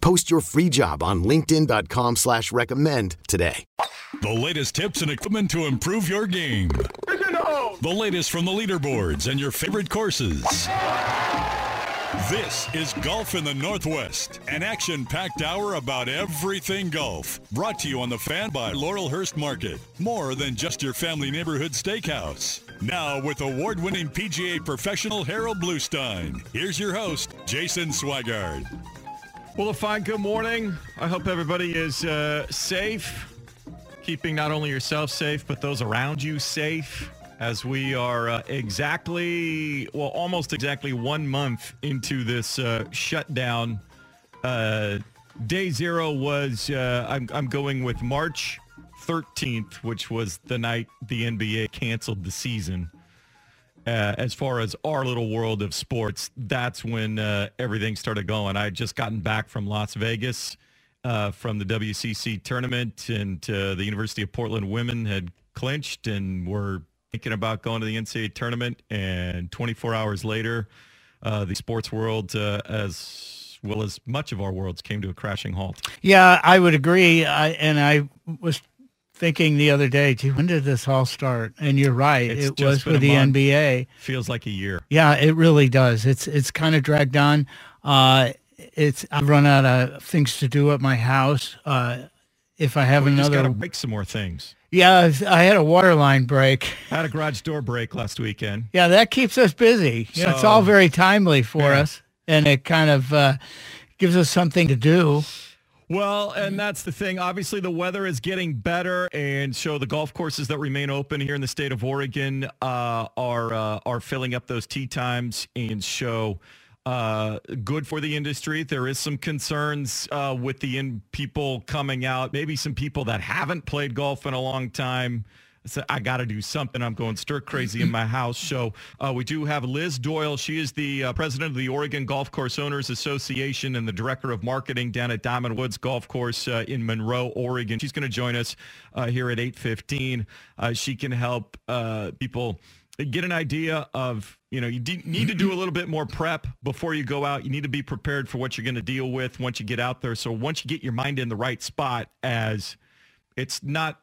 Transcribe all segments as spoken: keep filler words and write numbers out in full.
Post your free job on linkedin.com slash recommend today. The latest tips and equipment to improve your game. The latest from the leaderboards and your favorite courses. This is Golf in the Northwest, an action-packed hour about everything golf. Brought to you on the Fan by Laurel Hearst Market. More than just your family neighborhood steakhouse. Now with award-winning P G A professional Harold Bluestein. Here's your host, Jason Swigard. Well, a fine good morning. I hope everybody is uh, safe, keeping not only yourself safe, but those around you safe, as we are uh, exactly, well, almost exactly one month into this uh, shutdown. Uh, day zero was, uh, I'm, I'm going with March thirteenth, which was the night the N B A canceled the season. Uh, as far as our little world of sports, that's when uh, everything started going. I had just gotten back from Las Vegas uh, from the W C C tournament, and uh, the University of Portland women had clinched and were thinking about going to the N C A A tournament. And twenty-four hours later, uh, the sports world, uh, as well as much of our worlds, came to a crashing halt. Yeah, I would agree. I, and I was thinking the other day, gee, when did this all start? And you're right, it's it was with the month. N B A. Feels like a year. Yeah, it really does. It's it's kind of dragged on. Uh, it's I've run out of things to do at my house. Uh, if I have well, another, just gotta break some more things. Yeah, I had a water line break. I had a garage door break last weekend. Yeah, that keeps us busy. So, yeah, it's all very timely for yeah. us, and it kind of uh, gives us something to do. Well, and that's the thing. Obviously, the weather is getting better, and so the golf courses that remain open here in the state of Oregon uh, are uh, are filling up those tee times, and so uh, good for the industry. There is some concerns uh, with the in people coming out, maybe some people that haven't played golf in a long time. So I got to do something. I'm going stir crazy in my house. So uh, we do have Liz Doyle. She is the uh, president of the Oregon Golf Course Owners Association and the director of marketing down at Diamond Woods Golf Course uh, in Monroe, Oregon. She's going to join us uh, here at eight fifteen. Uh, she can help uh, people get an idea of, you know, you de- need to do a little bit more prep before you go out. You need to be prepared for what you're going to deal with once you get out there. So once you get your mind in the right spot, as it's not,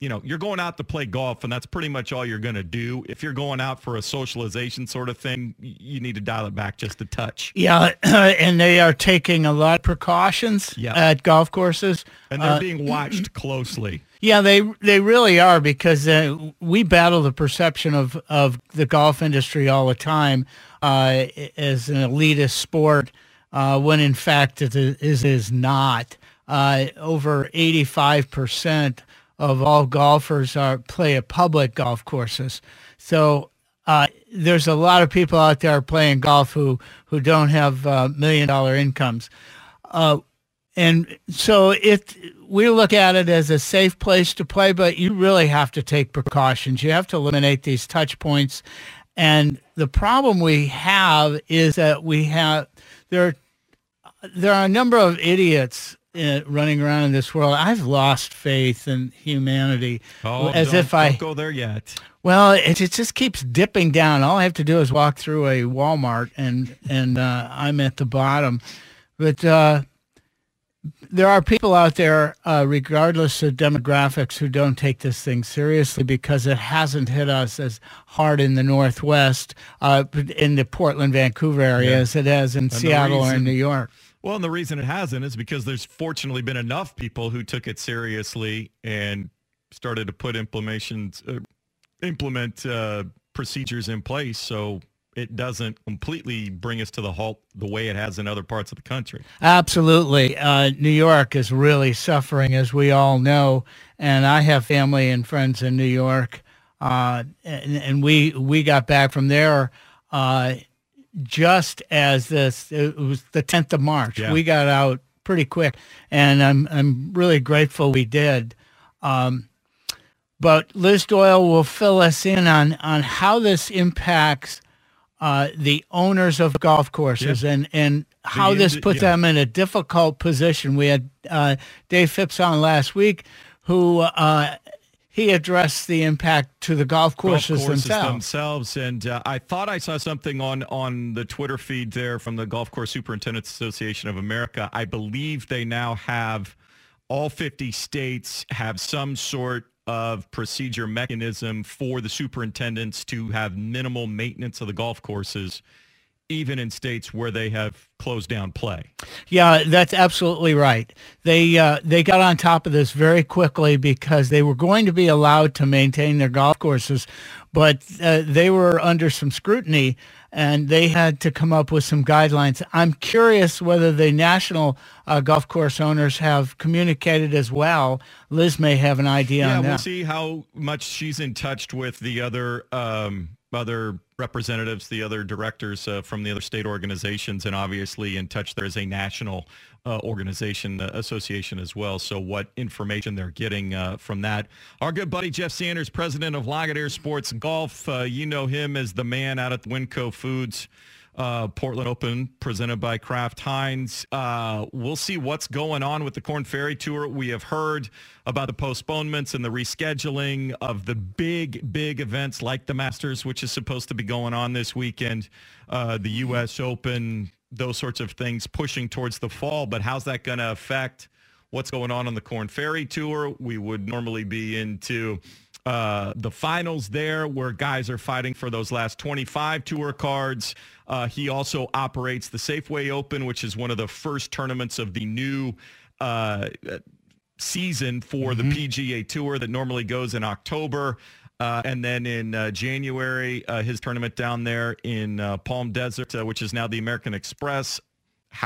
you know, you're going out to play golf, and that's pretty much all you're going to do. If you're going out for a socialization sort of thing, you need to dial it back just a touch. Yeah, and they are taking a lot of precautions yeah. at golf courses. And they're uh, being watched closely. Yeah, they they really are, because uh, we battle the perception of, of the golf industry all the time uh, as an elitist sport, uh, when in fact it is, it is not. Uh, over eighty-five percent of all golfers are play at public golf courses. So uh, there's a lot of people out there playing golf who, who don't have uh, million-dollar incomes. Uh, and so it, we look at it as a safe place to play, but you really have to take precautions. You have to eliminate these touch points. And the problem we have is that we have there, there are a number of idiots running around in this world. I've lost faith in humanity. Oh, as don't, if I don't go there yet. Well, it, it just keeps dipping down. All I have to do is walk through a Walmart, and and uh, I'm at the bottom. But uh, there are people out there, uh, regardless of demographics, who don't take this thing seriously because it hasn't hit us as hard in the Northwest, uh, in the Portland, Vancouver area, yeah. as it has in and Seattle reason- or in New York. Well, and the reason it hasn't is because there's fortunately been enough people who took it seriously and started to put implementations, uh, implement uh, procedures in place so it doesn't completely bring us to the halt the way it has in other parts of the country. Absolutely. Uh, New York is really suffering, as we all know, and I have family and friends in New York, uh, and, and we we got back from there uh, just as this, it was the tenth of March. Yeah. We got out pretty quick, and I'm I'm really grateful we did. Um, but Liz Doyle will fill us in on, on how this impacts uh, the owners of golf courses, yeah, and, and how the, this puts yeah. them in a difficult position. We had uh, Dave Phipps on last week, who uh, he addressed the impact to the golf courses, golf courses themselves. themselves. And uh, I thought I saw something on, on the Twitter feed there from the Golf Course Superintendents Association of America. I believe they now have all fifty states have some sort of procedure mechanism for the superintendents to have minimal maintenance of the golf courses, even in states where they have closed down play. Yeah, that's absolutely right. They uh, they got on top of this very quickly because they were going to be allowed to maintain their golf courses, but uh, they were under some scrutiny, and they had to come up with some guidelines. I'm curious whether the national uh, golf course owners have communicated as well. Liz may have an idea yeah, on that. Yeah, we'll see how much she's in touch with the other um, other representatives, the other directors uh, from the other state organizations, and obviously in touch there is a national uh, organization uh, association as well. So what information they're getting uh, from that. Our good buddy Jeff Sanders, president of Lagardère Sports Golf. Uh, you know him as the man out at the Winco Foods uh, Portland Open presented by Kraft Heinz. Uh, we'll see what's going on with the Corn Ferry Tour. We have heard about the postponements and the rescheduling of the big, big events like the Masters, which is supposed to be going on this weekend, uh, the U S Open, those sorts of things pushing towards the fall. But how's that going to affect what's going on on the Corn Ferry Tour? We would normally be into Uh, the finals there where guys are fighting for those last twenty-five tour cards. Uh, he also operates the Safeway Open, which is one of the first tournaments of the new uh, season for mm-hmm. the P G A Tour that normally goes in October. Uh, and then in uh, January, uh, his tournament down there in uh, Palm Desert, uh, which is now the American Express.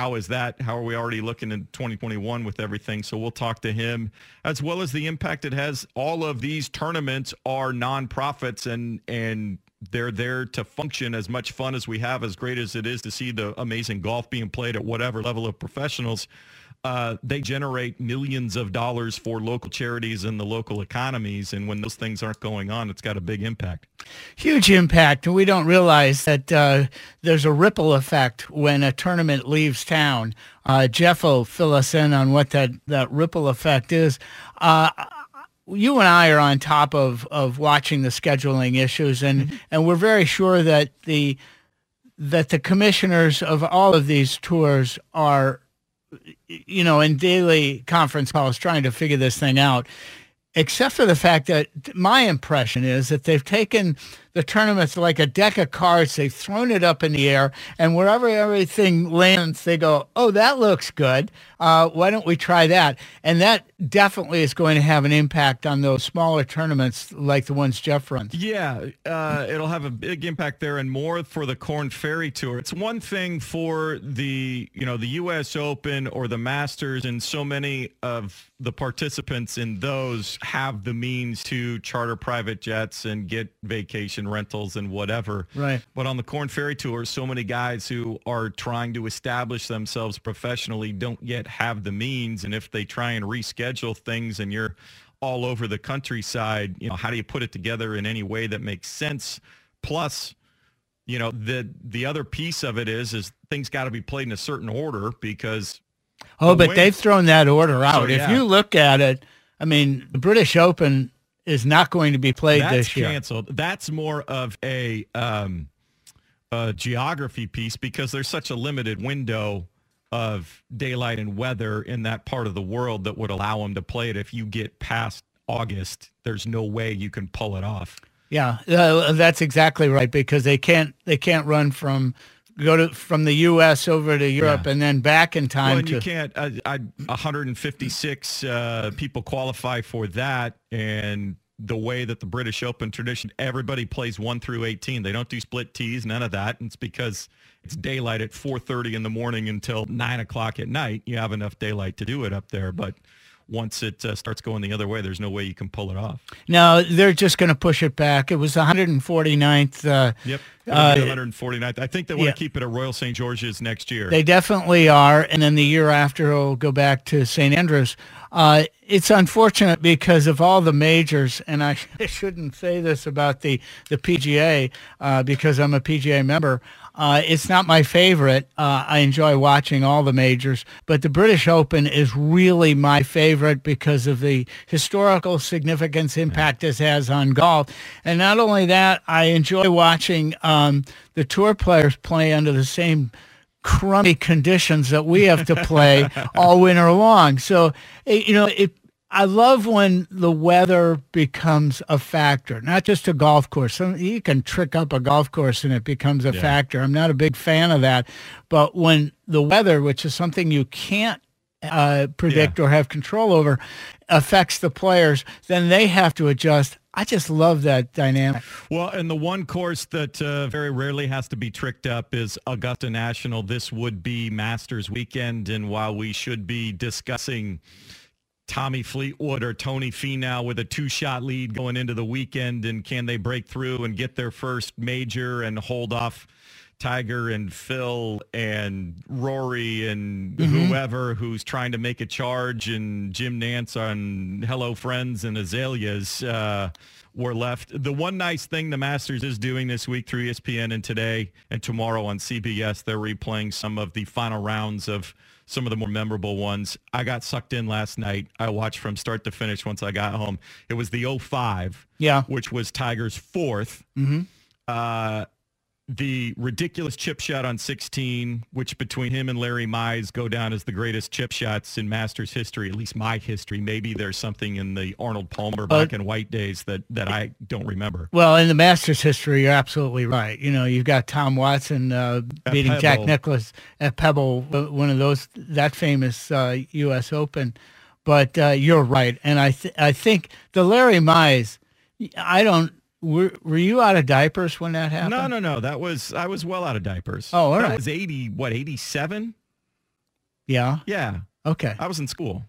How is that? How are we already looking in twenty twenty-one with everything? So we'll talk to him, as well as the impact it has. All of these tournaments are nonprofits, and and they're there to function. As much fun as we have, as great as it is to see the amazing golf being played at whatever level of professionals, uh, they generate millions of dollars for local charities and the local economies. And when those things aren't going on, it's got a big impact. Huge impact. And we don't realize that uh, there's a ripple effect when a tournament leaves town. Uh, Jeff will fill us in on what that, that ripple effect is. Uh, you and I are on top of, of watching the scheduling issues, and, mm-hmm. and we're very sure that the that the commissioners of all of these tours are, you know, in daily conference calls trying to figure this thing out, except for the fact that my impression is that they've taken the tournaments like a deck of cards, they've thrown it up in the air, and wherever everything lands, they go, oh, that looks good. Uh, why don't we try that? And that definitely is going to have an impact on those smaller tournaments like the ones Jeff runs. Yeah, uh, it'll have a big impact there, and more for the Corn Ferry Tour. It's one thing for the, you know, the U S Open or the Masters, and so many of the participants in those have the means to charter private jets and get vacation rentals and whatever. Right. But on the Corn Ferry Tour, so many guys who are trying to establish themselves professionally don't yet have the means. And if they try and reschedule things and you're all over the countryside, you know, how do you put it together in any way that makes sense? Plus, you know, the the other piece of it is, is things got to be played in a certain order because... Oh, but wins. They've thrown that order out. So, yeah. If you look at it, I mean, the British Open is not going to be played That's this year. That's canceled. That's more of a, um, a geography piece because there's such a limited window of daylight and weather in that part of the world that would allow them to play it. If you get past August, there's no way you can pull it off. Yeah, uh, that's exactly right, because they can't they can't run from go to from the U S over to Europe yeah. and then back in time. Well, and to- you can't. Uh, I, one hundred fifty-six uh, people qualify for that, and the way that the British Open tradition, everybody plays one through eighteen. They don't do split tees, none of that. It's because it's daylight at four thirty in the morning until nine o'clock at night. You have enough daylight to do it up there, but once it uh, starts going the other way, there's no way you can pull it off. No, they're just going to push it back. It was one hundred forty-ninth. Uh, yep, uh, one hundred forty-ninth. I think they want to yeah. keep it at Royal Saint George's next year. They definitely are, and then the year after it'll go back to Saint Andrews. Uh, it's unfortunate because of all the majors, and I shouldn't say this about the, the P G A uh, because I'm a P G A member. Uh, it's not my favorite. Uh, I enjoy watching all the majors, but the British Open is really my favorite because of the historical significance impact this has on golf. And not only that, I enjoy watching um, the tour players play under the same crummy conditions that we have to play all winter long. So, you know, it. I love when the weather becomes a factor, not just a golf course. You can trick up a golf course and it becomes a yeah. factor. I'm not a big fan of that. But when the weather, which is something you can't uh, predict yeah. or have control over, affects the players, then they have to adjust. I just love that dynamic. Well, and the one course that uh, very rarely has to be tricked up is Augusta National. This would be Masters weekend, and while we should be discussing Tommy Fleetwood or Tony Finau with a two-shot lead going into the weekend, and can they break through and get their first major and hold off Tiger and Phil and Rory and mm-hmm. whoever who's trying to make a charge, and Jim Nance on Hello Friends and Azaleas uh, were left. The one nice thing the Masters is doing this week through E S P N and today and tomorrow on C B S, they're replaying some of the final rounds of some of the more memorable ones. I got sucked in last night. I watched from start to finish once I got home. It was the oh five, yeah. which was Tiger's fourth. Mm-hmm. Uh, the ridiculous chip shot on sixteen, which between him and Larry Mize go down as the greatest chip shots in Masters history, at least my history. Maybe there's something in the Arnold Palmer black uh, and white days that, that I don't remember. Well, in the Masters history, you're absolutely right. You know, you've got Tom Watson uh, beating Pebble. Jack Nicklaus at Pebble, one of those, that famous uh, U S Open. But uh, you're right. And I, th- I think the Larry Mize, I don't, Were, were you out of diapers when that happened? No, no, no. That was I was well out of diapers. Oh, all that right. That was eighty. What, eighty-seven? Yeah. Yeah. Okay. I was in school.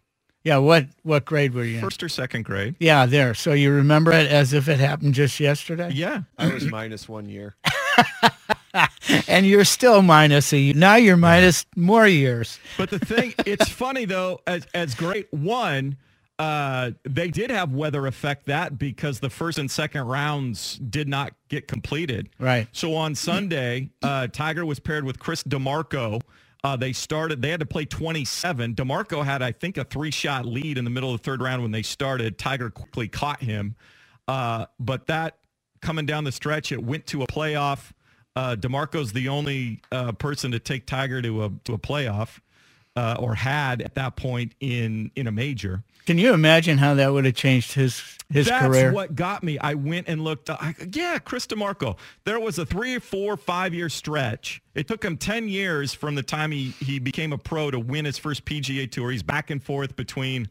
Yeah. What What grade were you in? First or second grade. Yeah. There. So you remember it as if it happened just yesterday. Yeah. I was minus one year. And you're still minus a year. Now you're minus more years. But the thing, it's funny though. As as grade one. Uh, they did have weather affect that because the first and second rounds did not get completed. Right. So on Sunday, uh, Tiger was paired with Chris DeMarco. Uh, they started, they had to play twenty-seven. DeMarco had, I think, a three-shot lead in the middle of the third round when they started. Tiger quickly caught him. Uh, but that, coming down the stretch, it went to a playoff. Uh, DeMarco's the only uh, person to take Tiger to a to a playoff. Uh, or had at that point in, in a major. Can you imagine how that would have changed his, his That's career? That's what got me. I went and looked. I, yeah, Chris DeMarco. There was a three, four, five-year stretch. It took him ten years from the time he, he became a pro to win his first P G A Tour. He's back and forth between,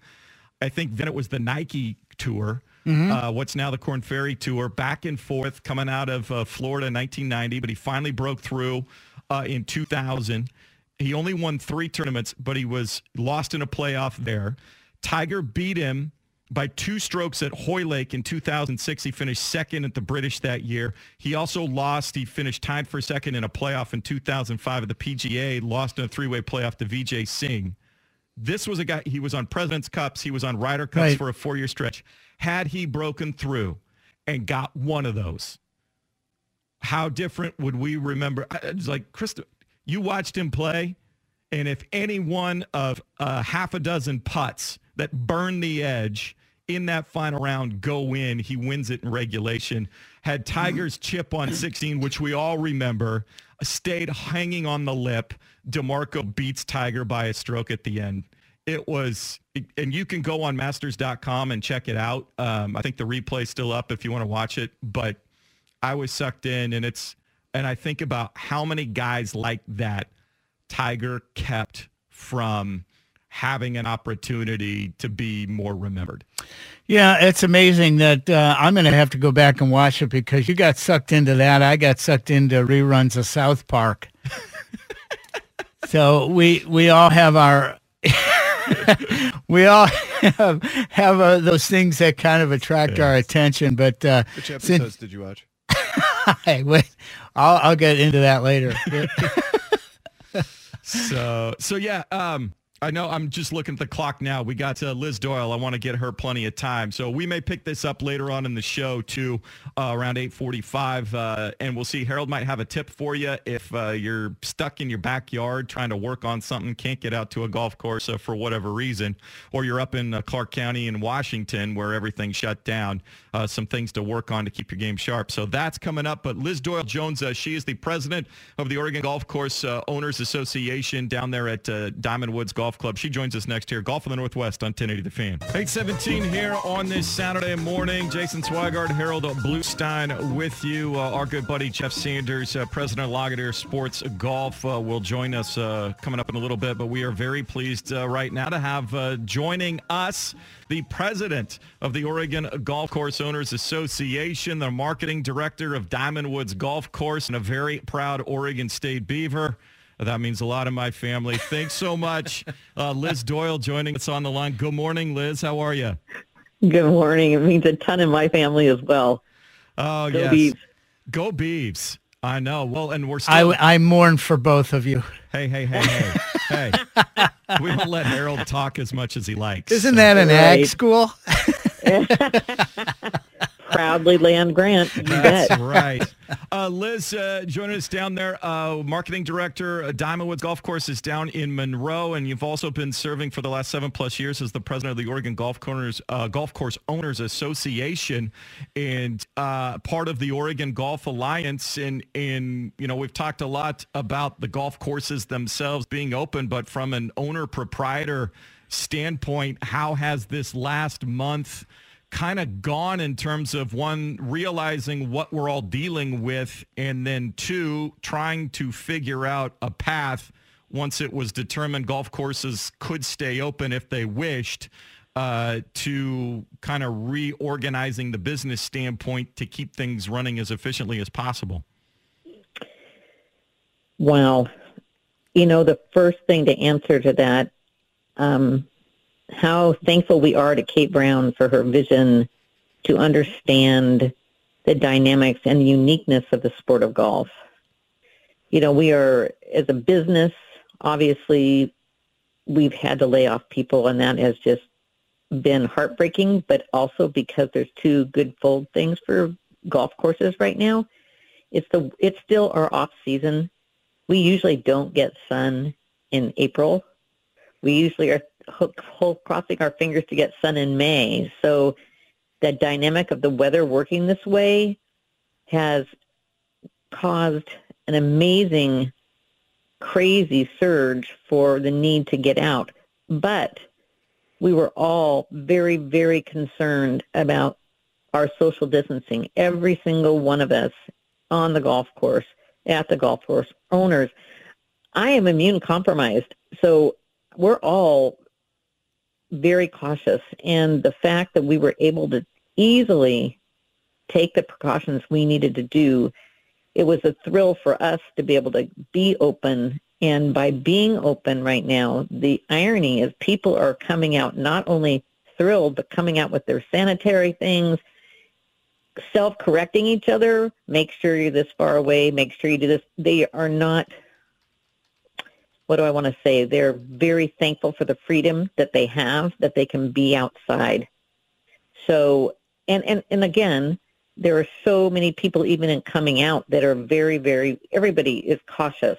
I think then it was the Nike Tour, mm-hmm. uh, what's now the Corn Ferry Tour, back and forth coming out of uh, Florida in nineteen ninety, but he finally broke through uh, in two thousand. He only won three tournaments, but he was lost in a playoff there. Tiger beat him by two strokes at Hoylake in two thousand six. He finished second at the British that year. He also lost. He finished tied for second in a playoff in two thousand five at the P G A, lost in a three-way playoff to Vijay Singh. This was a guy, he was on President's Cups. He was on Ryder Cups right. for a four-year stretch. Had he broken through and got one of those, how different would we remember? It's like, Chris... You watched him play, and if any one of uh, half a dozen putts that burn the edge in that final round go in, he wins it in regulation. Had Tiger's chip on sixteen, which we all remember, stayed hanging on the lip. DeMarco beats Tiger by a stroke at the end. It was, and you can go on masters dot com and check it out. Um, I think the replay's still up if you want to watch it, but I was sucked in, and it's, And I think about how many guys like that Tiger kept from having an opportunity to be more remembered. Yeah, it's amazing that uh, I'm going to have to go back and watch it because you got sucked into that. I got sucked into reruns of South Park. So we we all have our we all have have uh, those things that kind of attract yeah. our attention. But uh, which episodes since, did you watch? I, wait, I'll I'll get into that later. so so yeah, um, I know I'm just looking at the clock now. We got uh, Liz Doyle. I want to get her plenty of time, so we may pick this up later on in the show too, uh, around eight forty-five, uh, and we'll see. Harold might have a tip for you if uh, you're stuck in your backyard trying to work on something, can't get out to a golf course uh, for whatever reason, or you're up in uh, Clark County in Washington where everything's shut down. Uh, some things to work on to keep your game sharp. So that's coming up. But Liz Doyle Jones, uh, she is the president of the Oregon Golf Course uh, Owners Association down there at uh, Diamond Woods Golf Club. She joins us next here. Golf of the Northwest on ten eighty The Fan. eight seventeen here on this Saturday morning. Jason Swigard, Harold Bluestein with you. Uh, our good buddy Jeff Sanders, uh, president of Logadair Sports Golf, uh, will join us uh, coming up in a little bit. But we are very pleased uh, right now to have uh, joining us the president of the Oregon Golf Course Owners Association, the marketing director of Diamond Woods Golf Course, and a very proud Oregon State Beaver. That means a lot of my family. Thanks so much. Uh, Liz Doyle joining us on the line. Good morning, Liz. How are you? Good morning. It means a ton in my family as well. Oh, Go yes. Beavs. Go Beavs. I know. Well, and we're still... I, I mourn for both of you. Hey, hey, hey, hey. hey. We won't let Harold talk as much as he likes. Isn't so. that an right. ag school? Proudly land grant. You That's bet. right. Uh, Liz, uh, joining us down there, uh, marketing director, uh, Diamond Woods Golf Course is down in Monroe, and you've also been serving for the last seven plus years as the president of the Oregon Golf, Corners, uh, Golf Course Owners Association, and uh, part of the Oregon Golf Alliance. And in you know, we've talked a lot about the golf courses themselves being open, but from an owner proprietor standpoint, how has this last month kind of gone in terms of, one, realizing what we're all dealing with, and then two, trying to figure out a path once it was determined golf courses could stay open if they wished, uh, to kind of reorganizing the business standpoint to keep things running as efficiently as possible? Well, you know, the first thing to answer to that, um, how thankful we are to Kate Brown for her vision to understand the dynamics and the uniqueness of the sport of golf. You know, we are, as a business, obviously, we've had to lay off people, and that has just been heartbreaking, but also because there's two good fold things for golf courses right now. It's the it's still our off season. We usually don't get sun in April. We usually are Hook, hook, crossing our fingers to get sun in May. So the dynamic of the weather working this way has caused an amazing, crazy surge for the need to get out. But we were all very, very concerned about our social distancing. Every single one of us on the golf course, at the golf course, owners. I am immune compromised, so we're all very cautious, and the fact that we were able to easily take the precautions we needed to do, it was a thrill for us to be able to be open. And by being open right now, the irony is people are coming out not only thrilled, but coming out with their sanitary things, self-correcting each other, make sure you're this far away, make sure you do this. They are not... What do I want to say? They're very thankful for the freedom that they have, that they can be outside. So, and, and, and again, there are so many people even in coming out that are very, very, everybody is cautious.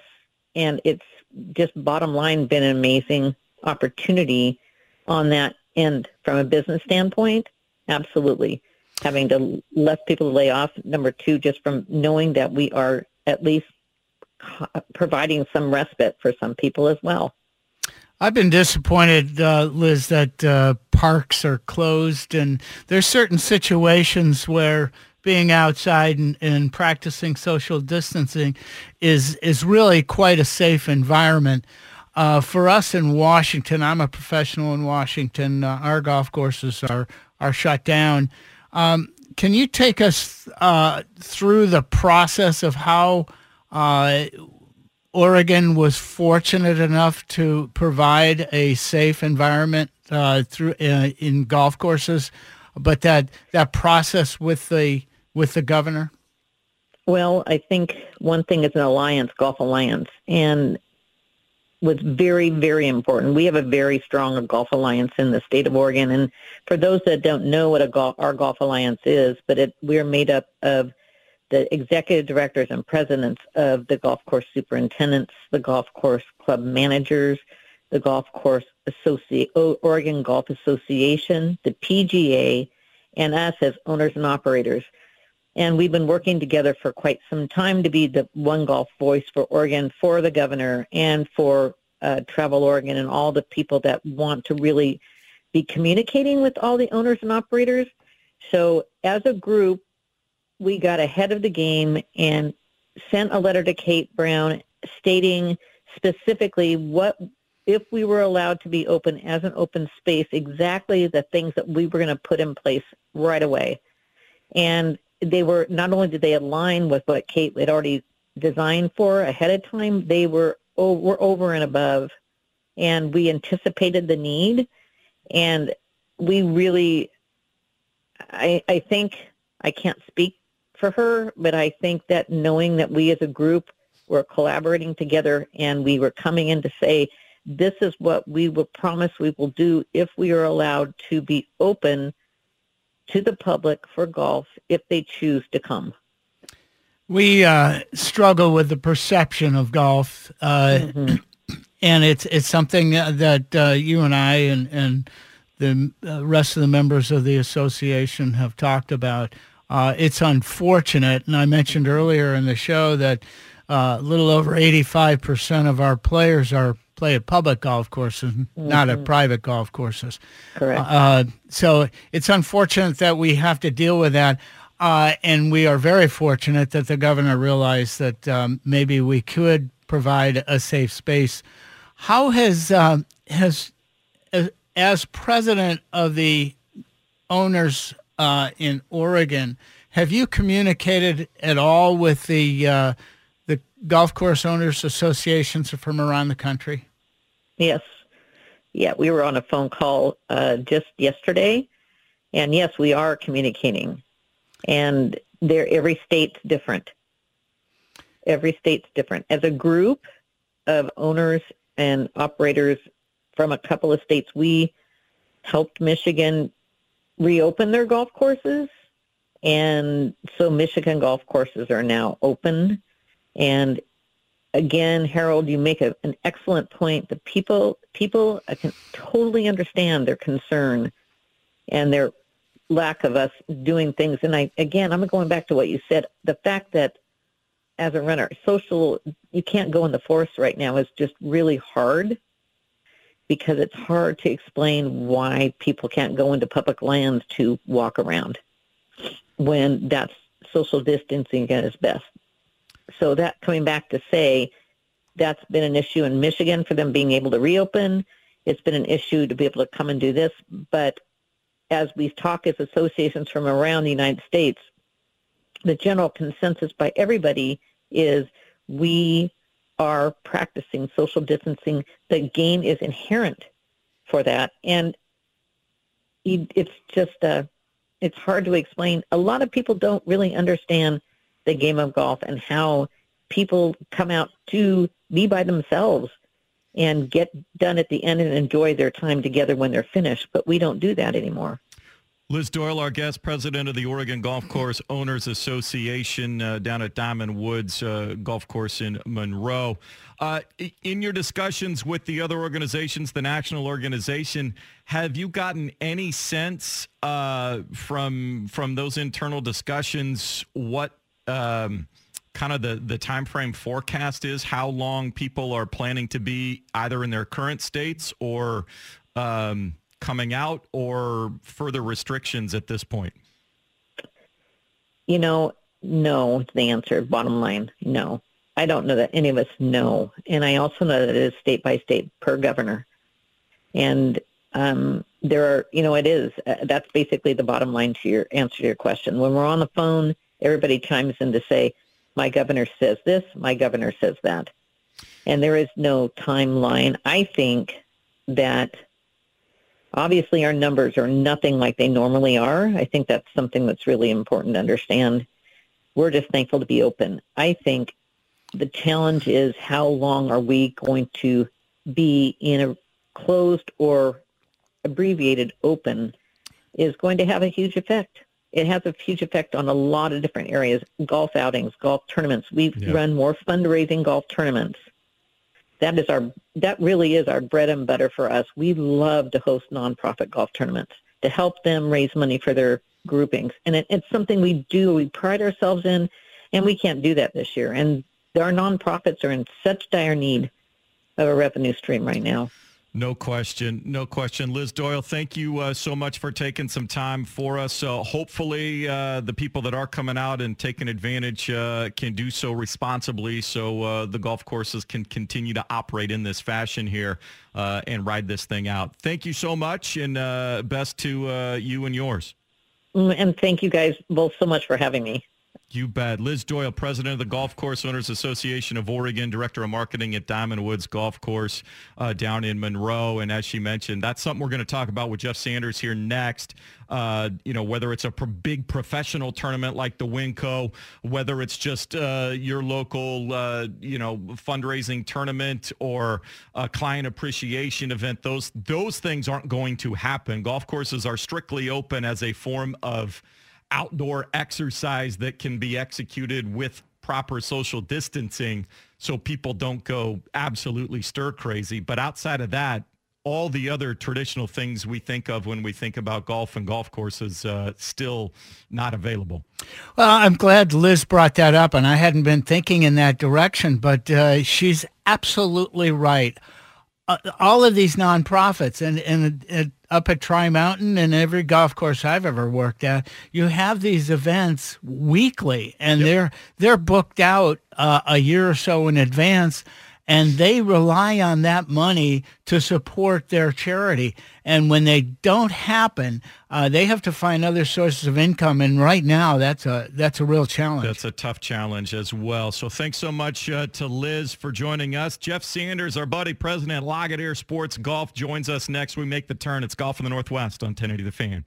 And it's just bottom line been an amazing opportunity on that end from a business standpoint. Absolutely. Having to less people to lay off. Number two, just from knowing that we are at least providing some respite for some people as well. I've been disappointed, uh, Liz, that uh, parks are closed, and there's certain situations where being outside and, and practicing social distancing is is really quite a safe environment. Uh, for us in Washington, I'm a professional in Washington. Uh, our golf courses are, are shut down. Um, can you take us uh, through the process of how uh, Oregon was fortunate enough to provide a safe environment uh, through uh, in golf courses, but that that process with the with the governor? Well, I think one thing is an alliance, Golf Alliance, and was very, very important. We have a very strong Golf Alliance in the state of Oregon. And for those that don't know what a golf, our Golf Alliance is, but it, we're made up of the executive directors and presidents of the golf course superintendents, the golf course club managers, the Golf Course Associ- Oregon Golf Association, the P G A, and us as owners and operators. And we've been working together for quite some time to be the one golf voice for Oregon, for the governor, and for uh, Travel Oregon and all the people that want to really be communicating with all the owners and operators. So as a group, we got ahead of the game and sent a letter to Kate Brown stating specifically what, if we were allowed to be open as an open space, exactly the things that we were going to put in place right away. And they were, not only did they align with what Kate had already designed for ahead of time, they were over, over and above, and we anticipated the need, and we really, I, I think, I can't speak for her, but I think that knowing that we as a group were collaborating together and we were coming in to say, this is what we will promise we will do if we are allowed to be open to the public for golf if they choose to come. We uh, struggle with the perception of golf, uh, mm-hmm. and it's it's something that uh, you and I and, and the rest of the members of the association have talked about. Uh, it's unfortunate, and I mentioned earlier in the show that uh, a little over eighty-five percent of our players are play at public golf courses, mm-hmm. not at private golf courses. Correct. Uh, so it's unfortunate that we have to deal with that, uh, and we are very fortunate that the governor realized that um, maybe we could provide a safe space. How has, um, has as, as president of the owners uh, in Oregon, have you communicated at all with the uh, the Golf Course Owners Associations from around the country? Yes. Yeah, we were on a phone call uh, just yesterday, and yes, we are communicating. And they're, every state's different. Every state's different. As a group of owners and operators from a couple of states, we helped Michigan reopen their golf courses, and so Michigan golf courses are now open. And again, Harold, you make a, an excellent point. The people, people can totally understand their concern and their lack of us doing things. And I, again, I'm going back to what you said. The fact that as a runner, social, you can't go in the forest right now is just really hard, because it's hard to explain why people can't go into public lands to walk around when that's social distancing at its best. So that, coming back to say, that's been an issue in Michigan for them being able to reopen. It's been an issue to be able to come and do this. But as we talk as associations from around the United States, the general consensus by everybody is we are practicing social distancing. The game is inherent for that. And it's just, uh, it's hard to explain. A lot of people don't really understand the game of golf and how people come out to be by themselves and get done at the end and enjoy their time together when they're finished. But we don't do that anymore. Liz Doyle, our guest, president of the Oregon Golf Course Owners Association uh, down at Diamond Woods uh, Golf Course in Monroe. Uh, in your discussions with the other organizations, the national organization, have you gotten any sense uh, from from those internal discussions what um, kind of the, the time frame forecast is, how long people are planning to be either in their current states or um, – coming out, or further restrictions at this point? You know, no is the answer, bottom line, no. I don't know that any of us know. And I also know that it is state by state per governor. And um, there are, you know, it is. Uh, that's basically the bottom line to your answer to your question. When we're on the phone, everybody chimes in to say, my governor says this, my governor says that. And there is no timeline. I think that obviously our numbers are nothing like they normally are. I think that's something that's really important to understand. We're just thankful to be open. I think the challenge is how long are we going to be in a closed or abbreviated open is going to have a huge effect. It has a huge effect on a lot of different areas, golf outings, golf tournaments. We've yeah. run more fundraising golf tournaments. That is our, that really is our bread and butter for us. We love to host nonprofit golf tournaments to help them raise money for their groupings. And it, it's something we do, we pride ourselves in, and we can't do that this year. And our nonprofits are in such dire need of a revenue stream right now. No question. No question. Liz Doyle, thank you uh, so much for taking some time for us. Uh, hopefully uh, the people that are coming out and taking advantage uh, can do so responsibly so uh, the golf courses can continue to operate in this fashion here uh, and ride this thing out. Thank you so much, and uh, best to uh, you and yours. And thank you guys both so much for having me. You bet. Liz Doyle, president of the Golf Course Owners Association of Oregon, director of marketing at Diamond Woods Golf Course uh, down in Monroe. And as she mentioned, that's something we're going to talk about with Jeff Sanders here next. Uh, you know, whether it's a pro- big professional tournament like the WinCo, whether it's just uh, your local, uh, you know, fundraising tournament or a client appreciation event, those those things aren't going to happen. Golf courses are strictly open as a form of outdoor exercise that can be executed with proper social distancing so people don't go absolutely stir crazy. But outside of that, all the other traditional things we think of when we think about golf and golf courses uh, still not available. Well, I'm glad Liz brought that up, and I hadn't been thinking in that direction, but uh, she's absolutely right. Uh, all of these nonprofits and, and it, up at Tri-Mountain and every golf course I've ever worked at, you have these events weekly, and yep. they're they're booked out uh, a year or so in advance, and they rely on that money to support their charity. And when they don't happen, uh, they have to find other sources of income. And right now, that's a that's a real challenge. That's a tough challenge as well. So thanks so much uh, to Liz for joining us. Jeff Sanders, our buddy, president at Logadair Sports Golf, joins us next. We make the turn. It's Golf in the Northwest on ten eighty The Fan.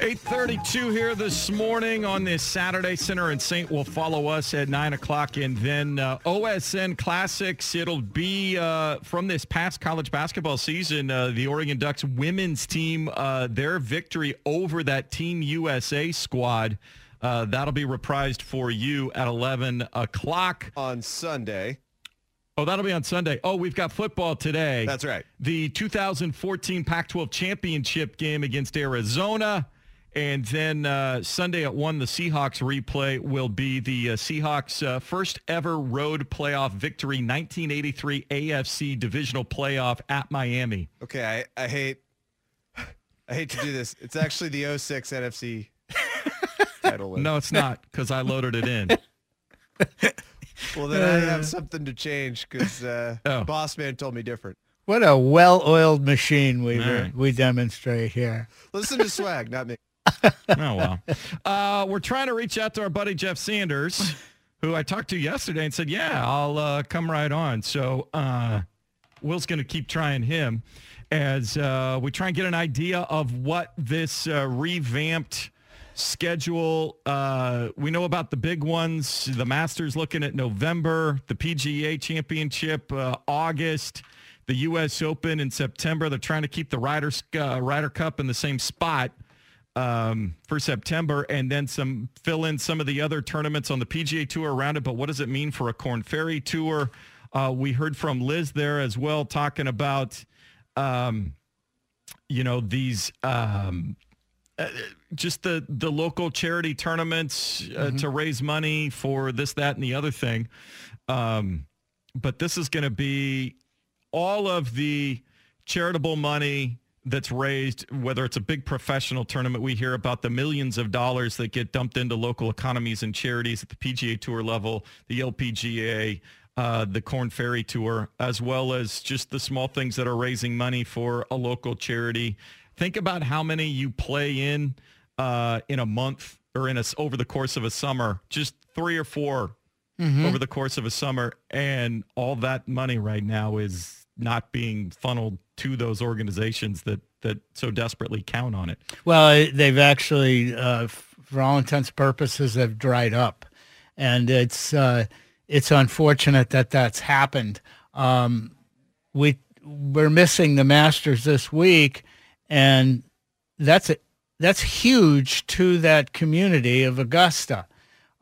eight thirty-two here this morning on this Saturday. Center and Saint will follow us at nine o'clock. And then uh, O S N Classics, it'll be uh, from this past college basketball season, uh, the Oregon Ducks women's team, uh, their victory over that Team U S A squad. Uh, that'll be reprised for you at eleven o'clock. On Sunday. Oh, that'll be on Sunday. Oh, we've got football today. That's right. The two thousand fourteen Pac twelve championship game against Arizona. And then uh, Sunday at one, the Seahawks replay will be the uh, Seahawks' uh, first ever road playoff victory, nineteen eighty-three A F C divisional playoff at Miami. Okay, I, I hate I hate to do this. It's actually the oh six N F C title win. No, it's not, because I loaded it in. Well, then I have something to change, because uh, oh. Boss Man told me different. What a well-oiled machine we right. we demonstrate here. Listen to Swag, not me. Oh, well. Uh, we're trying to reach out to our buddy Jeff Sanders, who I talked to yesterday and said, yeah, I'll uh, come right on. So uh, Will's going to keep trying him as uh, we try and get an idea of what this uh, revamped schedule. Uh, we know about the big ones, the Masters looking at November, the P G A Championship uh, August, the U S Open in September. They're trying to keep the Ryder, uh, Ryder Cup in the same spot um for September, and then some fill in some of the other tournaments on the P G A Tour around it. But what does it mean for a Corn Ferry Tour? Uh we heard from Liz there as well, talking about um you know these um uh, just the the local charity tournaments uh, mm-hmm. to raise money for this, that, and the other thing. Um but this is going to be all of the charitable money that's raised, whether it's a big professional tournament, we hear about the millions of dollars that get dumped into local economies and charities at the P G A Tour level, the L P G A, uh, the Corn Ferry Tour, as well as just the small things that are raising money for a local charity. Think about how many you play in uh, in a month or in a, over the course of a summer, just three or four mm-hmm. over the course of a summer, and all that money right now is not being funneled to those organizations that, that so desperately count on it. Well, they've actually, uh, for all intents and purposes, have dried up. And it's uh, it's unfortunate that that's happened. Um, we, we're missing the Masters this week, and that's a, that's huge to that community of Augusta.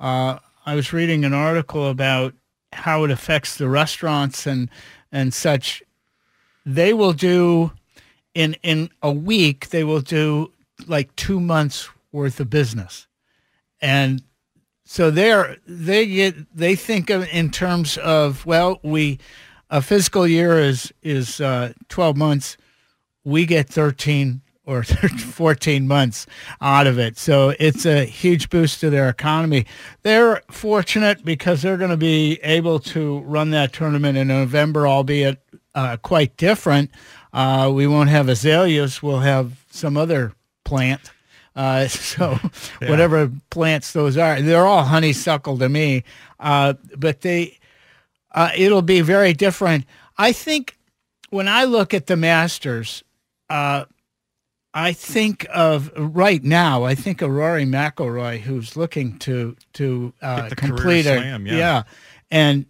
Uh, I was reading an article about how it affects the restaurants and and such. They will do, in in a week, they will do like two months worth of business. And so they're, they get, they think of in terms of, well, we, a fiscal year is, is uh, twelve months. We get thirteen or fourteen months out of it. So it's a huge boost to their economy. They're fortunate because they're going to be able to run that tournament in November, albeit uh, quite different. Uh, we won't have azaleas. We'll have some other plant. Uh, so yeah. Whatever plants those are, they're all honeysuckle to me. Uh, but they, uh, it'll be very different. I think when I look at the Masters, uh, I think of right now, I think of Rory McIlroy, who's looking to to uh, complete a slam, yeah. yeah. And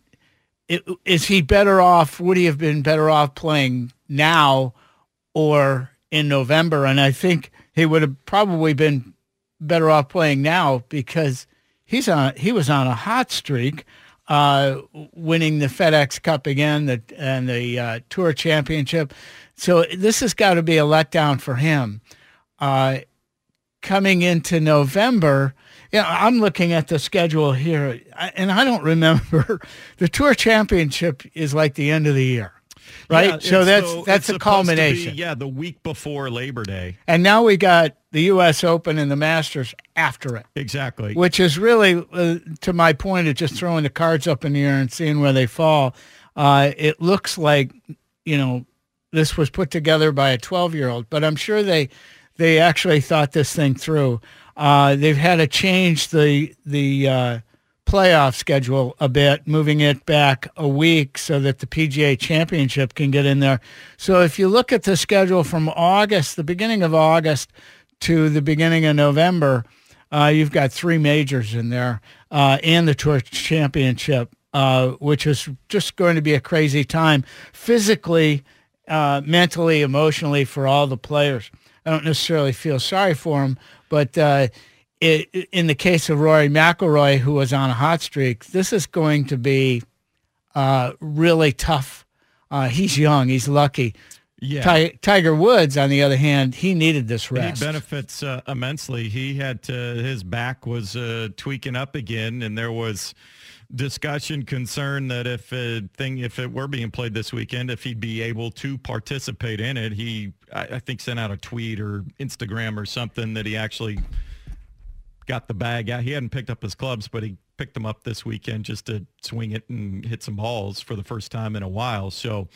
it, is he better off? Would he have been better off playing now or in November? And I think he would have probably been better off playing now because he's on. He was on a hot streak, uh, winning the FedEx Cup again, the and the uh, Tour Championship. So this has got to be a letdown for him. Uh, coming into November, you know, I'm looking at the schedule here, and I don't remember. The Tour Championship is like the end of the year, right? Yeah, so that's so, that's a culmination. Be, yeah, the week before Labor Day. And now we got the U S Open and the Masters after it. Exactly. Which is really, uh, to my point, of just throwing the cards up in the air and seeing where they fall. Uh, it looks like, you know, this was put together by a twelve-year-old, but I'm sure they they actually thought this thing through. Uh, they've had to change the the uh, playoff schedule a bit, moving it back a week so that the P G A Championship can get in there. So if you look at the schedule from August, the beginning of August to the beginning of November, uh, you've got three majors in there uh, and the Tour Championship, uh, which is just going to be a crazy time physically, Uh, mentally, emotionally, for all the players. I don't necessarily feel sorry for him, but uh, it, in the case of Rory McIlroy, who was on a hot streak, this is going to be uh, really tough. Uh, he's young. He's lucky. Yeah. Ti- Tiger Woods, on the other hand, he needed this rest. He benefits uh, immensely. He had to, his back was uh, tweaking up again, and there was discussion, concern that if a thing, if it were being played this weekend, if he'd be able to participate in it. He, I, I think, sent out a tweet or Instagram or something that he actually got the bag out. He hadn't picked up his clubs, but he picked them up this weekend just to swing it and hit some balls for the first time in a while. So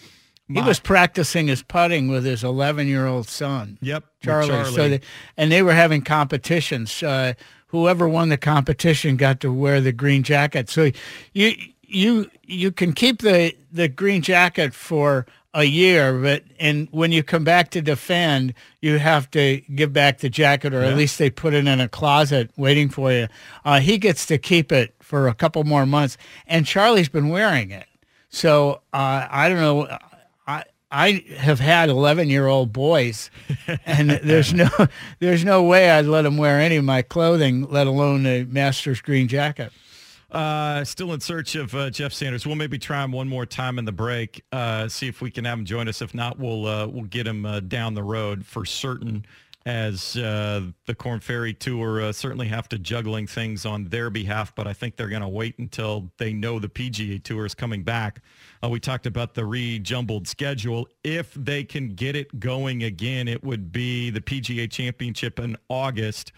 my, he was practicing his putting with his eleven-year-old son. Yep, Charlie. Charlie. So they, and they were having competitions. Uh, Whoever won the competition got to wear the green jacket. So you you you can keep the, the green jacket for a year, but and when you come back to defend, you have to give back the jacket, or yeah. at least they put it in a closet waiting for you. Uh, he gets to keep it for a couple more months, and Charlie's been wearing it. So uh, I don't know. I I have had eleven-year-old boys, and there's no there's no way I'd let them wear any of my clothing, let alone a Masters green jacket. Uh, still in search of uh, Jeff Sanders. We'll maybe try him one more time in the break, uh, see if we can have him join us. If not, we'll uh, we'll get him uh, down the road for certain. as uh, the Corn Ferry Tour uh, certainly have to juggling things on their behalf, but I think they're going to wait until they know the P G A Tour is coming back. Uh, we talked about the rejumbled schedule. If they can get it going again, it would be the P G A Championship in August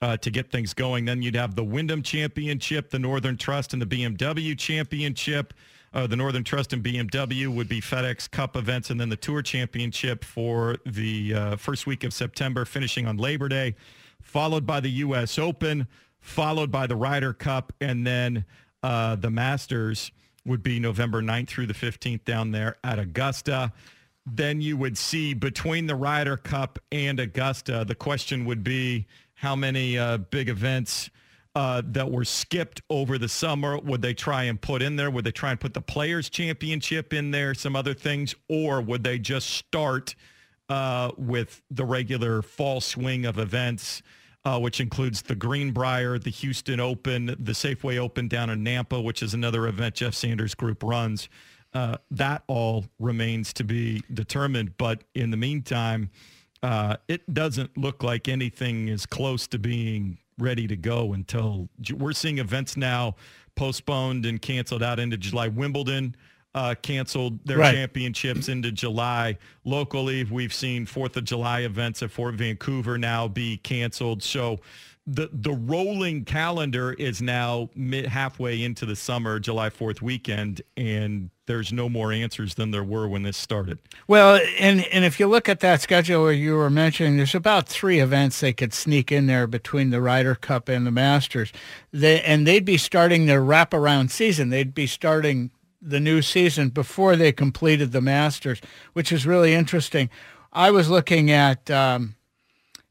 uh, to get things going. Then you'd have the Wyndham Championship, the Northern Trust, and the B M W Championship. Uh, the Northern Trust and B M W would be FedEx Cup events, and then the Tour Championship for the uh, first week of September, finishing on Labor Day, followed by the U S Open, followed by the Ryder Cup, and then uh, the Masters would be November ninth through the fifteenth down there at Augusta. Then you would see between the Ryder Cup and Augusta, the question would be how many uh, big events Uh, that were skipped over the summer. Would they try and put in there? Would they try and put the Players' Championship in there, some other things, or would they just start uh, with the regular fall swing of events, uh, which includes the Greenbrier, the Houston Open, the Safeway Open down in Nampa, which is another event Jeff Sanders Group runs. Uh, that all remains to be determined, but in the meantime, uh, it doesn't look like anything is close to being ready to go until we're seeing events now postponed and canceled out into July. Wimbledon uh, canceled their right. championships into July. Locally, we've seen fourth of July events at Fort Vancouver now be canceled. So the the rolling calendar is now mid halfway into the summer, July fourth weekend, and there's no more answers than there were when this started. Well, and, and if you look at that schedule you were mentioning, there's about three events they could sneak in there between the Ryder Cup and the Masters. They, and they'd be starting their wraparound season. They'd be starting the new season before they completed the Masters, which is really interesting. I was looking at, um,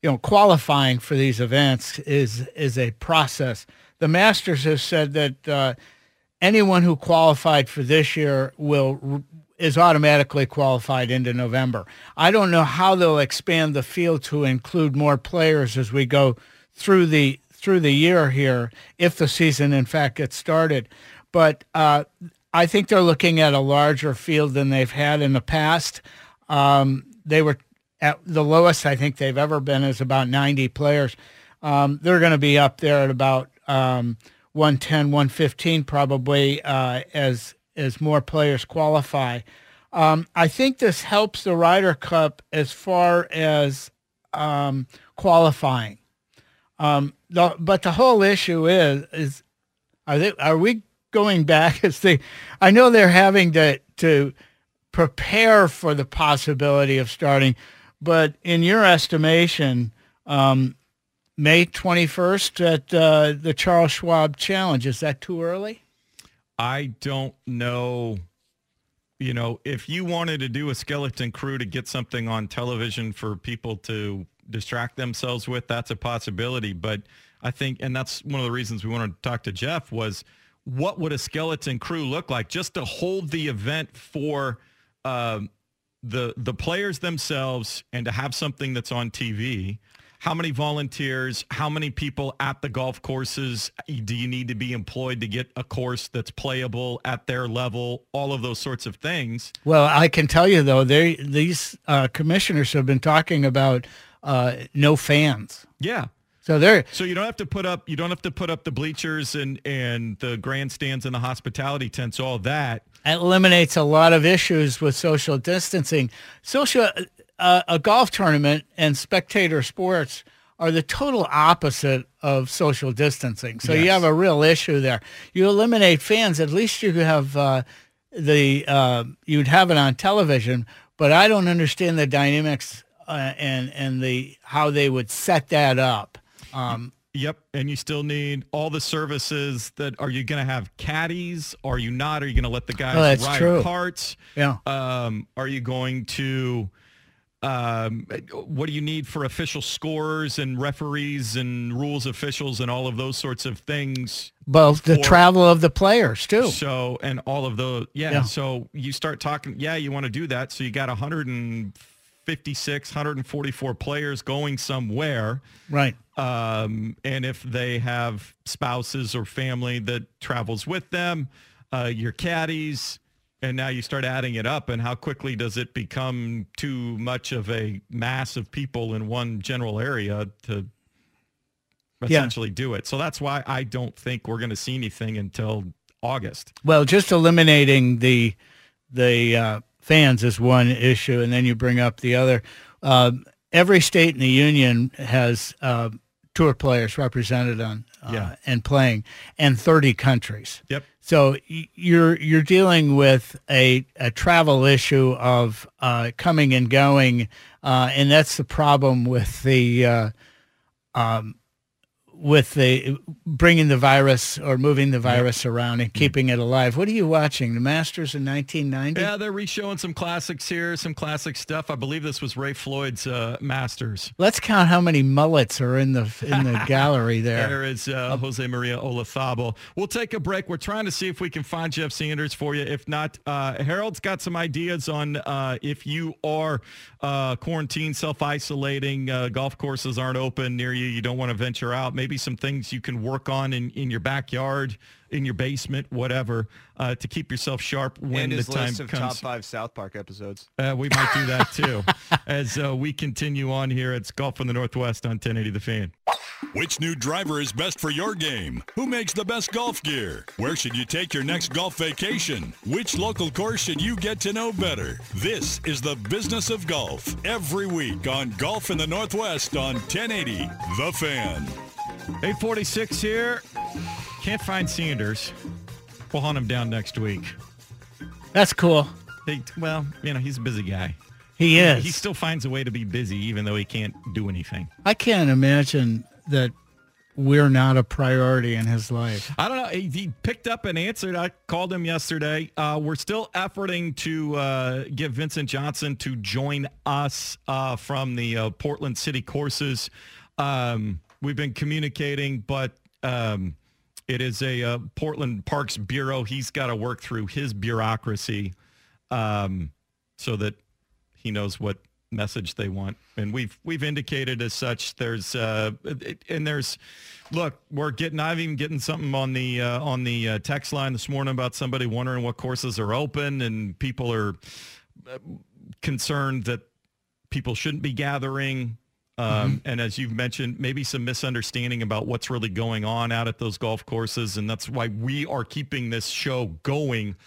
you know, qualifying for these events is is a process. The Masters has said that uh, anyone who qualified for this year will is automatically qualified into November. I don't know how they'll expand the field to include more players as we go through the through the year here, if the season in fact gets started. But uh, I think they're looking at a larger field than they've had in the past. Um, they were at the lowest I think they've ever been is about ninety players. Um, they're going to be up there at about Um, one ten, one fifteen probably uh, as as more players qualify. Um, I think this helps the Ryder Cup as far as um, qualifying. Um, the, but the whole issue is is are they are we going back as the I know they're having to to prepare for the possibility of starting, but in your estimation, um, May twenty-first at uh, the Charles Schwab Challenge. Is that too early? I don't know. You know, if you wanted to do a skeleton crew to get something on television for people to distract themselves with, that's a possibility. But I think, and that's one of the reasons we wanted to talk to Jeff, was what would a skeleton crew look like just to hold the event for uh, the the players themselves and to have something that's on T V. How many volunteers, how many people at the golf courses do you need to be employed to get a course that's playable at their level, all of those sorts of things? Well, I can tell you, though, they, these uh, commissioners have been talking about uh, no fans. Yeah. So they're so you don't have to put up you don't have to put up the bleachers and, and the grandstands and the hospitality tents, all that. It eliminates a lot of issues with social distancing. Social Uh, a golf tournament and spectator sports are the total opposite of social distancing. So yes. You have a real issue there. You eliminate fans. At least you have uh, the uh, you'd have it on television. But I don't understand the dynamics uh, and and the how they would set that up. Um, yep, and you still need all the services. That are you going to have caddies? Are you not? Are you going to let the guys oh, that's ride true. carts? Yeah. Um, are you going to Um, what do you need for official scorers and referees and rules officials and all of those sorts of things? Both the for, travel of the players too. So, and all of the, yeah, yeah. So you start talking, yeah, you want to do that. So you got one fifty-six, one forty-four players going somewhere. Right. Um, and if they have spouses or family that travels with them, uh, your caddies, And now you start adding it up, and how quickly does it become too much of a mass of people in one general area to essentially yeah. do it? So that's why I don't think we're going to see anything until August. Well, just eliminating the the uh, fans is one issue, and then you bring up the other. Uh, every state in the union has uh, tour players represented on uh, yeah. and playing, and thirty countries. Yep. So you're you're dealing with a, a travel issue of uh, coming and going, uh, and that's the problem with the uh, um, with the bringing the virus or moving the virus yep. around and keeping mm-hmm. it alive. What are you watching? The Masters in nineteen ninety? Yeah, they're re-showing some classics here, some classic stuff. I believe this was Ray Floyd's uh, Masters. Let's count how many mullets are in the in the gallery there. There is uh, Jose Maria Olazabal. We'll take a break. We're trying to see if we can find Jeff Sanders for you. If not, uh, Harold's got some ideas on uh, if you are uh, quarantined, self-isolating, uh, golf courses aren't open near you, you don't want to venture out, maybe some things you can work on in, in your backyard, in your basement, whatever, uh, to keep yourself sharp when the time comes. And his list of top five South Park episodes. Uh, we might do that, too, as uh, we continue on here. It's Golf in the Northwest on ten eighty The Fan. Which new driver is best for your game? Who makes the best golf gear? Where should you take your next golf vacation? Which local course should you get to know better? This is the business of golf, every week on Golf in the Northwest on ten eighty The Fan. eight forty-six here. Can't find Sanders. We'll hunt him down next week. That's cool. They, well, you know, he's a busy guy. He is. He still finds a way to be busy, even though he can't do anything. I can't imagine that we're not a priority in his life. I don't know. He, he picked up and answered. I called him yesterday. Uh, we're still efforting to uh, get Vincent Johnson to join us uh, from the uh, Portland City courses. Um We've been communicating, but um, it is a uh, Portland Parks Bureau. He's got to work through his bureaucracy um, so that he knows what message they want. And we've we've indicated as such. There's uh, it, and there's look, we're getting. I've even getting something on the uh, on the uh, text line this morning about somebody wondering what courses are open, and people are concerned that people shouldn't be gathering. Um, mm-hmm. And as you've mentioned, maybe some misunderstanding about what's really going on out at those golf courses. And that's why we are keeping this show going,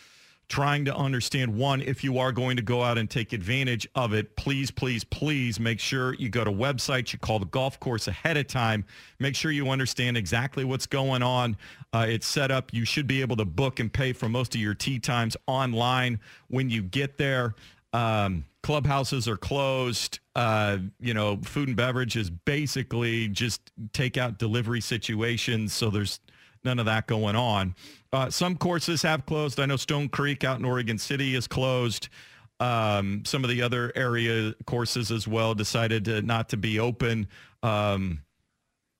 trying to understand, one, if you are going to go out and take advantage of it, please, please, please make sure you go to websites, you call the golf course ahead of time, make sure you understand exactly what's going on. Uh, it's set up. You should be able to book and pay for most of your tee times online when you get there. Um, clubhouses are closed. Uh, you know, food and beverage is basically just takeout delivery situations. So there's none of that going on. Uh, some courses have closed. I know Stone Creek out in Oregon City is closed. Um, some of the other area courses as well decided to not to be open. Um,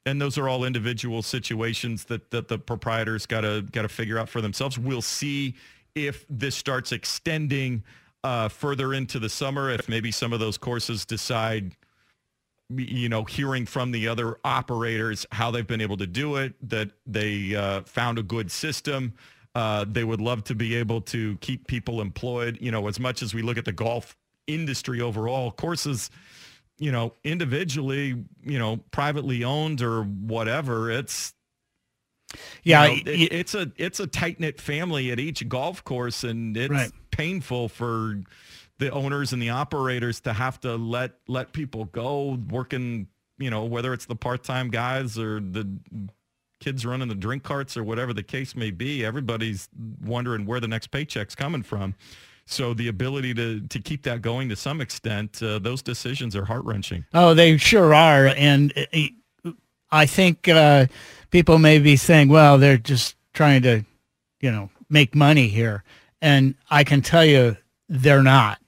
and those are all individual situations that, that the proprietors gotta, gotta figure out for themselves. We'll see if this starts extending Uh, further into the summer, if maybe some of those courses decide, you know, hearing from the other operators how they've been able to do it, that they uh, found a good system. Uh, they would love to be able to keep people employed. You know, as much as we look at the golf industry overall, courses, you know, individually, you know, privately owned or whatever, it's yeah, you know, it, it, it's a it's a tight-knit family at each golf course, and it's right. painful for the owners and the operators to have to let let people go working, you know, whether it's the part-time guys or the kids running the drink carts or whatever the case may be. Everybody's wondering where the next paycheck's coming from. So the ability to, to keep that going to some extent, uh, those decisions are heart-wrenching. Oh, they sure are. And I think uh, people may be saying, well, they're just trying to, you know, make money here. And I can tell you, they're not.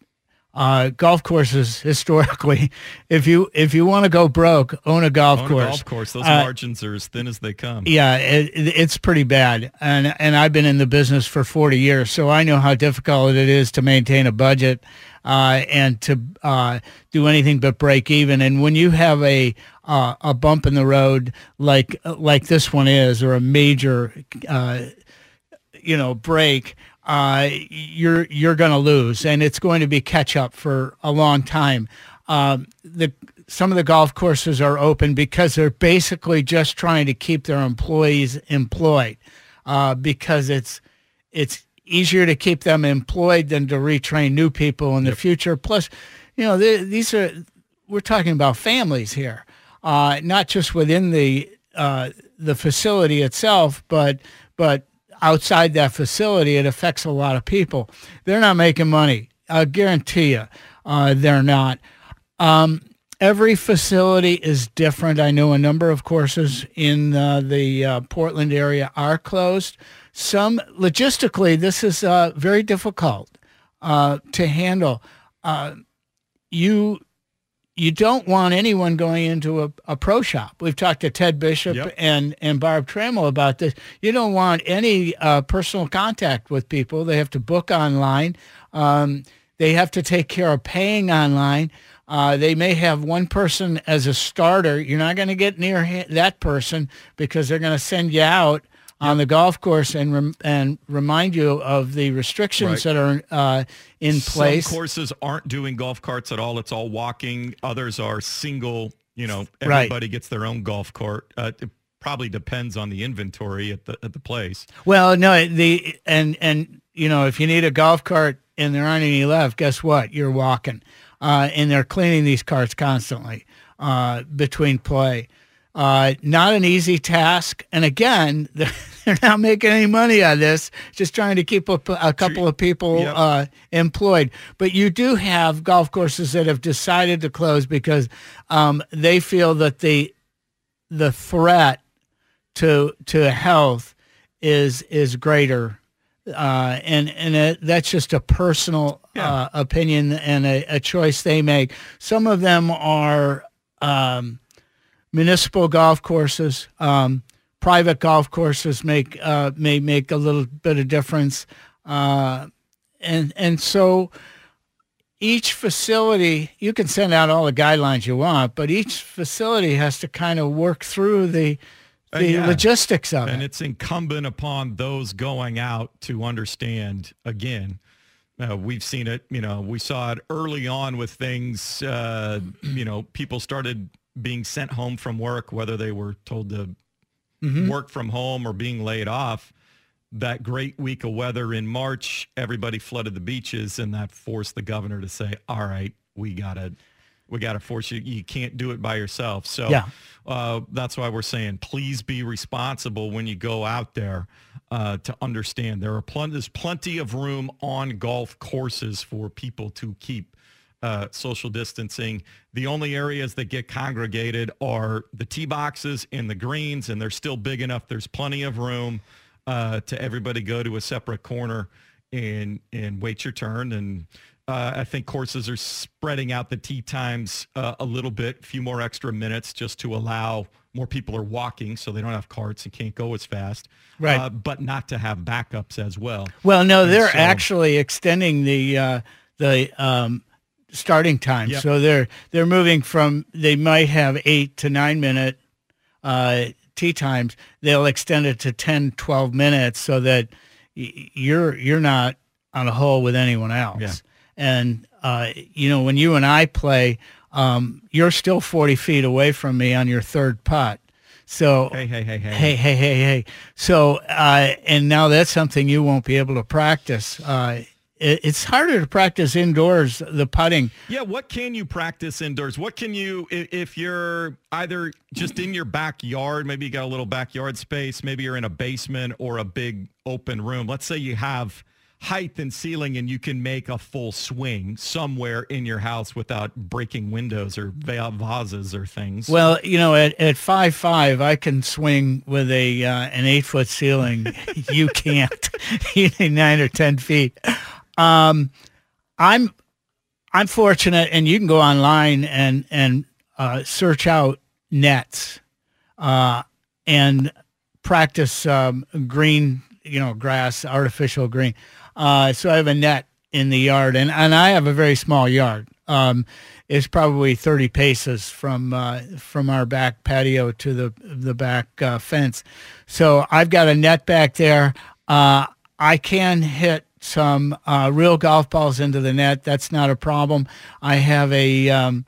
Uh, golf courses historically, if you if you want to go broke, own a golf own course. A golf course. Those uh, margins are as thin as they come. Yeah, it, it's pretty bad. And and I've been in the business for forty years, so I know how difficult it is to maintain a budget uh, and to uh, do anything but break even. And when you have a uh, a bump in the road like like this one is, or a major uh, you know break. uh, you're you're going to lose, and it's going to be catch up for a long time. Um, the some of the golf courses are open because they're basically just trying to keep their employees employed, uh, because it's it's easier to keep them employed than to retrain new people in the future. Plus, you know, th- these are we're talking about families here, uh, not just within the uh, the facility itself, but but outside that facility, it affects a lot of people. They're not making money. I guarantee you, uh, they're not. Um, every facility is different. I know a number of courses in uh, the uh, Portland area are closed. Some logistically, this is uh, very difficult uh, to handle. Uh, you you don't want anyone going into a, a pro shop. We've talked to Ted Bishop yep. and, and Barb Trammell about this. You don't want any uh, personal contact with people. They have to book online. Um, they have to take care of paying online. Uh, they may have one person as a starter. You're not going to get near ha- that person because they're going to send you out yep. on the golf course and rem- and remind you of the restrictions right. that are uh, in place. Some courses aren't doing golf carts at all. It's all walking. Others are single. You know, everybody right. gets their own golf cart. Uh, it probably depends on the inventory at the at the place. Well, no, the and and you know, if you need a golf cart and there aren't any left, guess what? You're walking. Uh, and they're cleaning these carts constantly uh, between play. Uh, not an easy task. And again, they're, they're not making any money on this, just trying to keep a, a couple of people yep. uh, employed. But you do have golf courses that have decided to close because um, they feel that the the threat to to health is is greater. Uh, and and it, that's just a personal yeah. uh, opinion and a, a choice they make. Some of them are um, municipal golf courses. Um, private golf courses make uh, may make a little bit of difference, uh, and and so each facility, you can send out all the guidelines you want, but each facility has to kind of work through the. The yeah. logistics of and it. And it's incumbent upon those going out to understand, again, uh, we've seen it, you know, we saw it early on with things, uh, you know, people started being sent home from work, whether they were told to mm-hmm. work from home or being laid off. That great week of weather in March, everybody flooded the beaches, and that forced the governor to say, all right, we got to. We got to force you. You can't do it by yourself. So yeah. uh, that's why we're saying, please be responsible when you go out there uh, to understand there are pl- there's plenty of room on golf courses for people to keep uh, social distancing. The only areas that get congregated are the tee boxes and the greens, and they're still big enough. There's plenty of room uh, to everybody go to a separate corner and and wait your turn. And Uh, I think courses are spreading out the tee times uh, a little bit, a few more extra minutes just to allow more people are walking so they don't have carts and can't go as fast, right? Uh, but not to have backups as well. Well, no, they're so, actually extending the uh, the um, starting time. Yep. So they're they're moving from they might have eight to nine minute uh, tee times. They'll extend it to ten, twelve minutes so that y- you're you're not on a hole with anyone else. Yeah. And, uh, you know, when you and I play, um, you're still forty feet away from me on your third putt. So, hey, hey, hey, hey, hey, hey, hey, hey. So, uh, and now that's something you won't be able to practice. Uh, it, it's harder to practice indoors, the putting. Yeah. What can you practice indoors? What can you, if you're either just in your backyard, maybe you got a little backyard space, maybe you're in a basement or a big open room. Let's say you have height and ceiling and you can make a full swing somewhere in your house without breaking windows or vases or things. Well, you know, at, at five, five, I can swing with a, uh, an eight foot ceiling. You can't, you need nine or ten feet. Um, I'm, I'm fortunate, and you can go online and, and, uh, search out nets, uh, and practice, um, green, you know, grass, artificial green. Uh, so I have a net in the yard, and, and I have a very small yard. Um, it's probably thirty paces from uh, from our back patio to the the back uh, fence. So I've got a net back there. Uh, I can hit some uh, real golf balls into the net. That's not a problem. I have a um,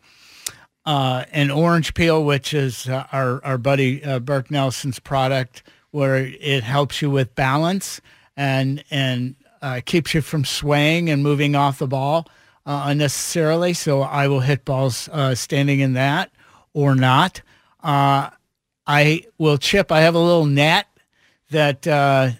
uh, an orange peel, which is uh, our our buddy uh, Burke Nelson's product, where it helps you with balance and and uh, keeps you from swaying and moving off the ball uh, unnecessarily. So I will hit balls uh, standing in that or not. Uh, I will chip. I have a little net that. Uh,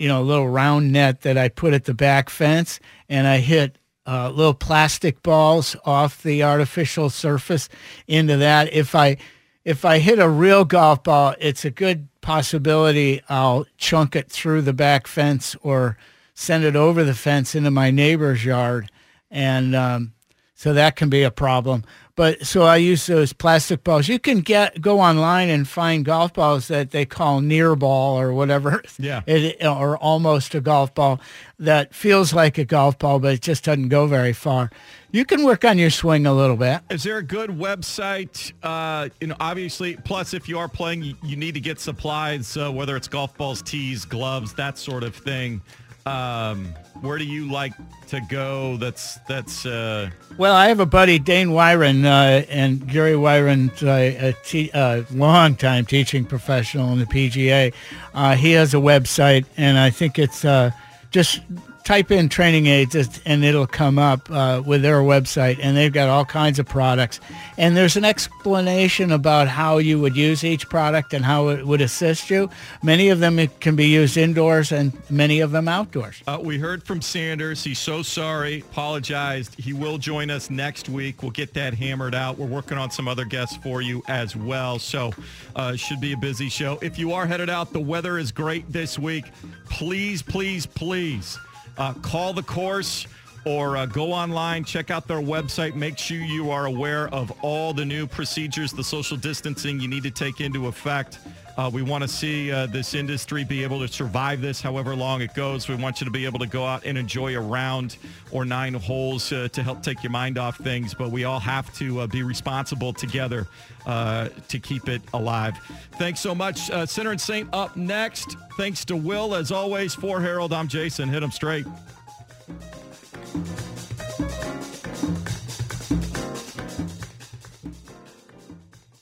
you know, a little round net that I put at the back fence, and I hit uh, little plastic balls off the artificial surface into that. If I if I hit a real golf ball, it's a good possibility I'll chunk it through the back fence or send it over the fence into my neighbor's yard, and um, so that can be a problem. But so I use those plastic balls. You can get go online and find golf balls that they call near ball or whatever, yeah, it, or almost a golf ball that feels like a golf ball, but it just doesn't go very far. You can work on your swing a little bit. Is there a good website? Uh, you know, obviously, plus if you are playing, you, you need to get supplies, uh, whether it's golf balls, tees, gloves, that sort of thing. Um, where do you like to go? That's, that's, uh, well, I have a buddy, Dane Wyron, uh, and Gary Wyron, uh, a te- uh, long time teaching professional in the P G A. Uh, he has a website, and I think it's, uh, just type in training aids and it'll come up, uh, with their website, and they've got all kinds of products, and there's an explanation about how you would use each product and how it would assist you. Many of them can be used indoors and many of them outdoors. Uh, we heard from Sanders. He's so sorry, apologized. He will join us next week. We'll get that hammered out. We're working on some other guests for you as well. So uh, should be a busy show. If you are headed out, the weather is great this week. Please, please, please uh, call the course. Or uh, go online, check out their website. Make sure you are aware of all the new procedures, the social distancing you need to take into effect. Uh, we want to see uh, this industry be able to survive this however long it goes. We want you to be able to go out and enjoy a round or nine holes uh, to help take your mind off things. But we all have to uh, be responsible together uh, to keep it alive. Thanks so much. Uh, Sinner and Saint up next. Thanks to Will, as always. For Harold, I'm Jason. Hit 'em straight.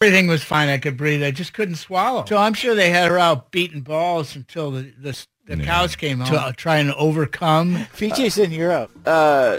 Everything was fine. I could breathe. I just couldn't swallow. So I'm sure they had her out beating balls until the the, the yeah. cows came home to try and overcome. Fiji's in Europe. Uh,